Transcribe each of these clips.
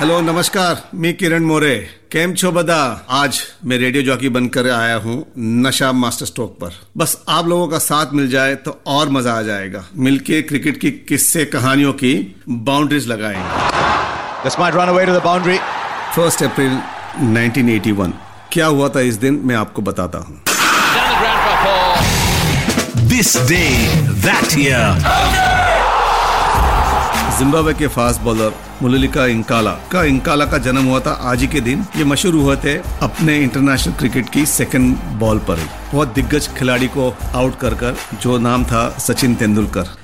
Hello, नमस्कार, मैं किरण मोरे। केम छो बदा। आज मैं रेडियो जॉकी बनकर आया हूँ नशा मास्टर स्ट्रोक पर। बस आप लोगों का साथ मिल जाए तो और मजा आ जाएगा। मिलके क्रिकेट की किस्से कहानियों की बाउंड्रीज लगाएंगे। 1 अप्रैल 1981 क्या हुआ था इस दिन, मैं आपको बताता हूँ। This day that year, Zimbabwe के फास्ट बॉलर मुलुलिका इंकाला का जन्म हुआ था आज ही के दिन। ये मशहूर हुए थे अपने इंटरनेशनल क्रिकेट की सेकंड बॉल पर। बहुत दिग्गज खिलाड़ी को आउट कर जो नाम था सचिन तेंदुलकर।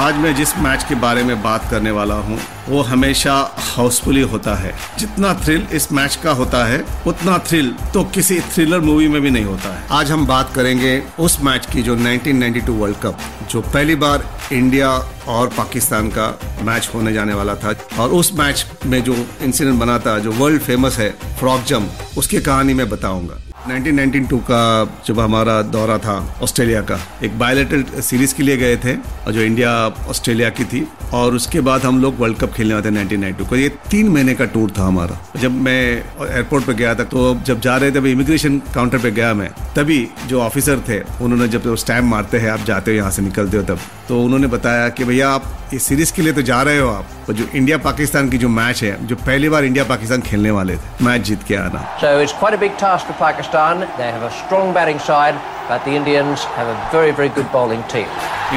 आज मैं जिस मैच के बारे में बात करने वाला हूँ वो हमेशा हाउसफुल होता है। जितना थ्रिल इस मैच का होता है उतना थ्रिल तो किसी थ्रिलर मूवी में भी नहीं होता है। आज हम बात करेंगे उस मैच की जो 1992 वर्ल्ड कप, जो पहली बार इंडिया और पाकिस्तान का मैच होने जाने वाला था, और उस मैच में जो इंसिडेंट बना था जो वर्ल्ड फेमस है फ्रॉग जंप, उसकी कहानी मैं बताऊंगा। 1992 का जब हमारा दौरा था ऑस्ट्रेलिया का, एक बायलैटरल सीरीज के लिए गए थे और जो इंडिया ऑस्ट्रेलिया की थी, और उसके बाद हम लोग वर्ल्ड कप खेलने आते 1992 को। ये 3 महीने का टूर था हमारा। जब मैं एयरपोर्ट पे गया था, तो जब जा रहे थे इमिग्रेशन काउंटर पे गया मैं, तभी जो ऑफिसर थे उन्होंने जब स्टैम्प मारते हैं आप जाते हो यहाँ से निकलते हो तब, तो उन्होंने बताया कि भैया आप इस सीरीज के लिए तो जा रहे हो आप, और जो इंडिया पाकिस्तान की जो मैच है, जो पहली बार इंडिया पाकिस्तान खेलने वाले थे, मैच जीत के आना। So it's quite a big task for Pakistan. They have a strong batting side, but the Indians have a very very good bowling team.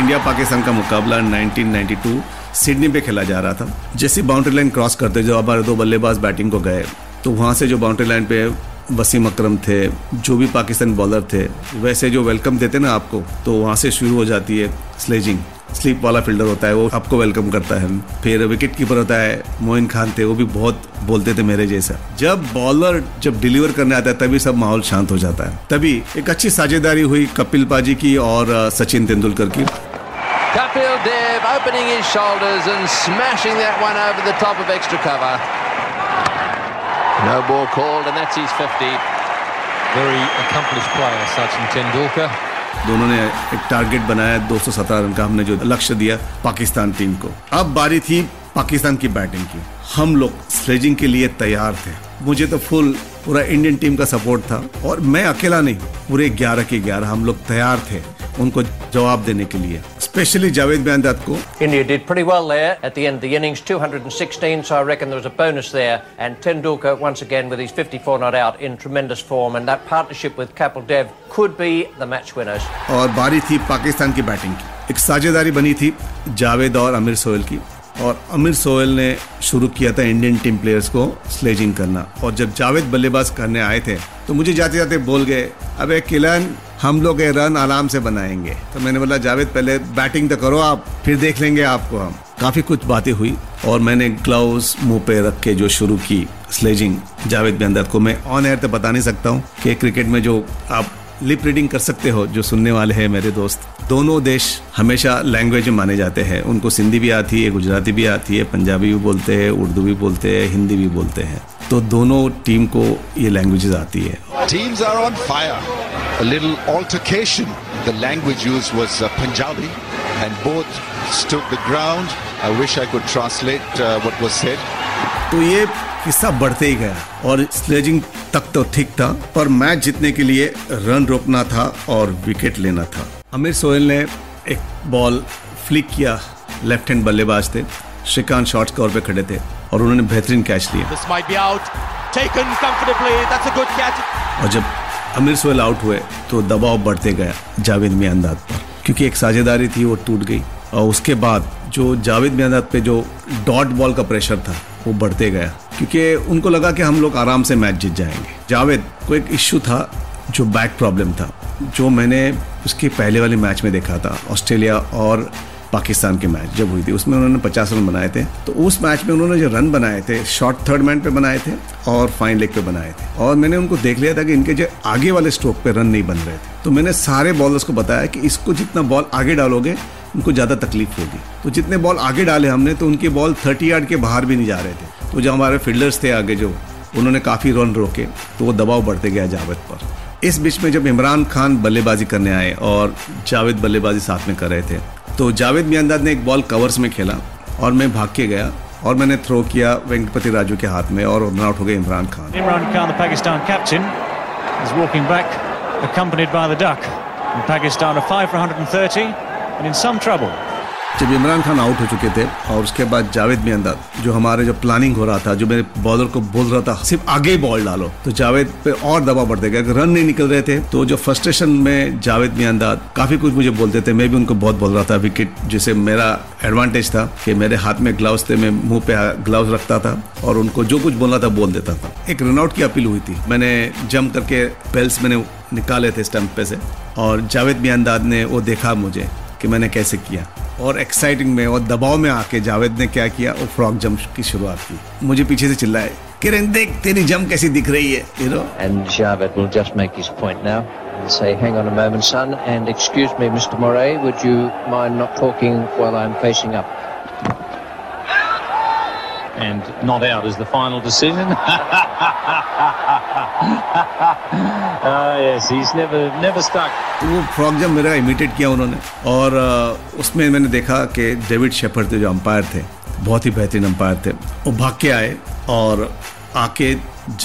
India Pakistan का मुकाबला 1992 सिडनी पे खेला जा रहा था। जैसे बाउंड्री लाइन क्रॉस करते जो हमारे 2 बल्लेबाज बैटिंग को गए, तो वहाँ से जो बाउंड्री लाइन पे वसीम अकरम थे, जो भी पाकिस्तान बॉलर थे, वैसे जो वेलकम देते ना आपको, तो वहाँ से शुरू हो जाती है स्लेजिंग। स्लीप वाला फील्डर होता है वो आपको वेलकम करता है। फिर विकेट कीपर होता है मोइन खान थे, वो भी बहुत बोलते थे मेरे जैसा। जब बॉलर जब डिलीवर करने आता है तभी सब माहौल शांत हो जाता है। तभी एक अच्छी साझेदारी हुई कपिल पाजी की और सचिन तेंदुलकर की। Kapil Dev opening his shoulders and smashing that one over the top of extra cover. No ball called and that's his 50। Very accomplished player Sachin Tendulkar. दोनों ने एक टारगेट बनाया 217 रन का, हमने जो लक्ष्य दिया पाकिस्तान टीम को। अब बारी थी पाकिस्तान की बैटिंग की। हम लोग स्लेजिंग के लिए तैयार थे। मुझे तो फुल पूरा इंडियन टीम का सपोर्ट था, और मैं अकेला नहीं, पूरे 11 के 11 हम लोग तैयार थे उनको जवाब देने के लिए, स्पेशली जावेद मियांदाद को। India did pretty well there at the end of the innings, 216, so I reckon there was a bonus there. And Tendulkar once again with his 54 not out in tremendous form, and that partnership with Kapil Dev could be the match winners. और बारी थी पाकिस्तान की batting की। एक साझेदारी बनी थी जावेद और अमिर सोहेल की, और अमिर सोहेल ने शुरू किया था इंडियन टीम प्लेयर्स को स्लेजिंग करना। और जब जावेद बल्लेबाज करने आए थे तो मुझे जाते जाते बोल गए, अबे किलन हम लोग ये रन आराम से बनाएंगे। तो मैंने बोला जावेद पहले बैटिंग तो करो आप, फिर देख लेंगे आपको हम। काफ़ी कुछ बातें हुई और मैंने ग्लव्स मुंह पे रख के जो शुरू की स्लेजिंग जावेद मियांदाद को। मैं ऑन एयर तो बता नहीं सकता हूँ कि क्रिकेट में जो आप लिप रीडिंग कर सकते हो, जो सुनने वाले हैं मेरे दोस्त, दोनों देश हमेशा लैंग्वेज में माने जाते हैं। उनको सिंधी भी आती है, गुजराती भी आती है, पंजाबी भी बोलते हैं, उर्दू भी बोलते हैं, हिंदी भी बोलते हैं, तो दोनों टीम को ये लैंग्वेजेस आती है। Teams are on fire. A little altercation. The language used was Punjabi and both stood the ground. I wish I could translate what was said. तो ये किस्सा बढ़ते ही गया और स्लेजिंग तक तो ठीक था, पर मैच जीतने के लिए रन रोकना था और विकेट लेना था। अमिर सोहेल ने एक बॉल फ्लिक किया, लेफ्ट हैंड बल्लेबाज थे, श्रीकांत शॉर्ट कवर पे खड़े थे और उन्होंने बेहतरीन कैच लिया। और जब अमिर सोहेल आउट हुए तो दबाव बढ़ते गया जावेद मियांदाद पर, क्योंकि एक साझेदारी थी वो टूट गई और उसके बाद जो जावेद मियांदाद पे जो डॉट बॉल का प्रेशर था वो बढ़ते गया, क्योंकि उनको लगा कि हम लोग आराम से मैच जीत जाएंगे। जावेद को एक इश्यू था जो बैक प्रॉब्लम था, जो मैंने उसके पहले वाले मैच में देखा था, ऑस्ट्रेलिया और पाकिस्तान के मैच जब हुई थी उसमें उन्होंने 50 रन बनाए थे। तो उस मैच में उन्होंने जो रन बनाए थे शॉर्ट थर्ड मैन पे बनाए थे और फाइन लेग पे बनाए थे, और मैंने उनको देख लिया था कि इनके जो आगे वाले स्ट्रोक पे रन नहीं बन रहे थे। तो मैंने सारे बॉलर्स को बताया कि इसको जितना बॉल आगे डालोगे उनको ज़्यादा तकलीफ होगी। तो जितने बॉल आगे डाले हमने तो उनके बॉल 30 यार्ड के बाहर भी नहीं जा रहे थे। तो जो हमारे फील्डर्स थे आगे जो उन्होंने काफ़ी रन रोके, तो वो दबाव बढ़ते गया जावेद पर। इस बीच में जब इमरान खान बल्लेबाजी करने आए और जावेद बल्लेबाजी साथ में कर रहे थे, तो जावेद मियांदाद ने एक बॉल कवर्स में खेला और मैं भाग के गया और मैंने थ्रो किया वेंकटपति राजू के हाथ में और रन आउट हो गए Imran Khan. Pakistan captain is walking back accompanied by the duck. Pakistan a 5 for 130 and in some trouble. जब इमरान खान आउट हो चुके थे और उसके बाद जावेद मियांदाद जो हमारे जो प्लानिंग हो रहा था, जो मेरे बॉलर को बोल रहा था सिर्फ आगे बॉल डालो, तो जावेद पे और दबाव बढ़ते गया। रन नहीं निकल रहे थे तो जो फ्रस्ट्रेशन में जावेद मियांदाद काफी कुछ मुझे बोलते थे, मैं भी उनको बहुत बोल रहा था। विकेट जैसे मेरा एडवांटेज था कि मेरे हाथ में ग्लव्स थे, मैं मुंह पे ग्लव्स रखता था और उनको जो कुछ बोलना था बोल देता था। एक रनआउट की अपील हुई थी, मैंने जंप करके पेल्स मैंने निकाले थे स्टंप पे से और जावेद मियांदाद ने वो देखा मुझे कि मैंने कैसे किया और एक्साइटिंग में और दबाव में आके जावेद ने क्या किया, वो फ्रॉग जंप की शुरुआत की। मुझे पीछे से चिल्लाए, किरण देख तेरी जंप कैसी दिख रही है, you know? And Javed will just make his point now and say, hang on a moment, son, and excuse me, Mr. Moray, would you mind not talking while I'm facing up? And not out is the final decision. Yes, he's never stuck. वो frog jump मेरा imitate किया उन्होंने और उसमें मैंने देखा कि David shepherd थे जो अंपायर थे, बहुत ही बेहतरीन अंपायर थे। वो भाग के आए और आके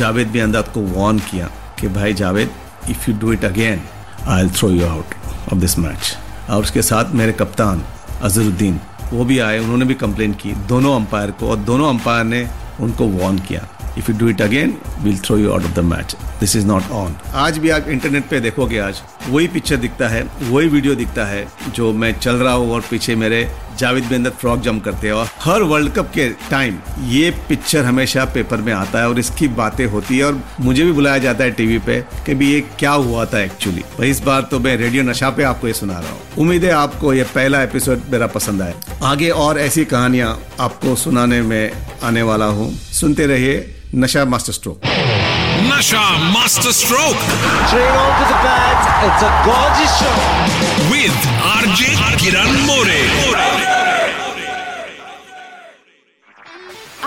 जावेद मियांदाद को वार्न किया कि भाई Javed, if you do it again I will throw you out of this match. और उसके साथ मेरे कप्तान अजहर उद्दीन वो भी आए, उन्होंने भी कंप्लेंट की दोनों अंपायर को और दोनों अंपायर ने उनको वार्न किया, if you do it again will throw you out of the match, this is not on. आज भी आप इंटरनेट पे देखोगे, आज वही पिक्चर दिखता है, वही वीडियो दिखता है जो मैं चल रहा हूँ और पीछे मेरे जावेद मियांदाद फ्रॉग जंप करते हैं। और हर वर्ल्ड कप के टाइम ये पिक्चर हमेशा पेपर में आता है और इसकी बातें होती है और मुझे भी बुलाया जाता है टीवी पे कि भी ये क्या हुआ था एक्चुअली। भाई इस बार तो मैं रेडियो नशा पे आपको ये सुना रहा हूँ। उम्मीद है आपको ये पहला एपिसोड मेरा पसंद आया। आगे और ऐसी कहानियाँ आपको सुनाने में आने वाला हूँ। सुनते रहिए Nasha master stroke with RJ Kiran more.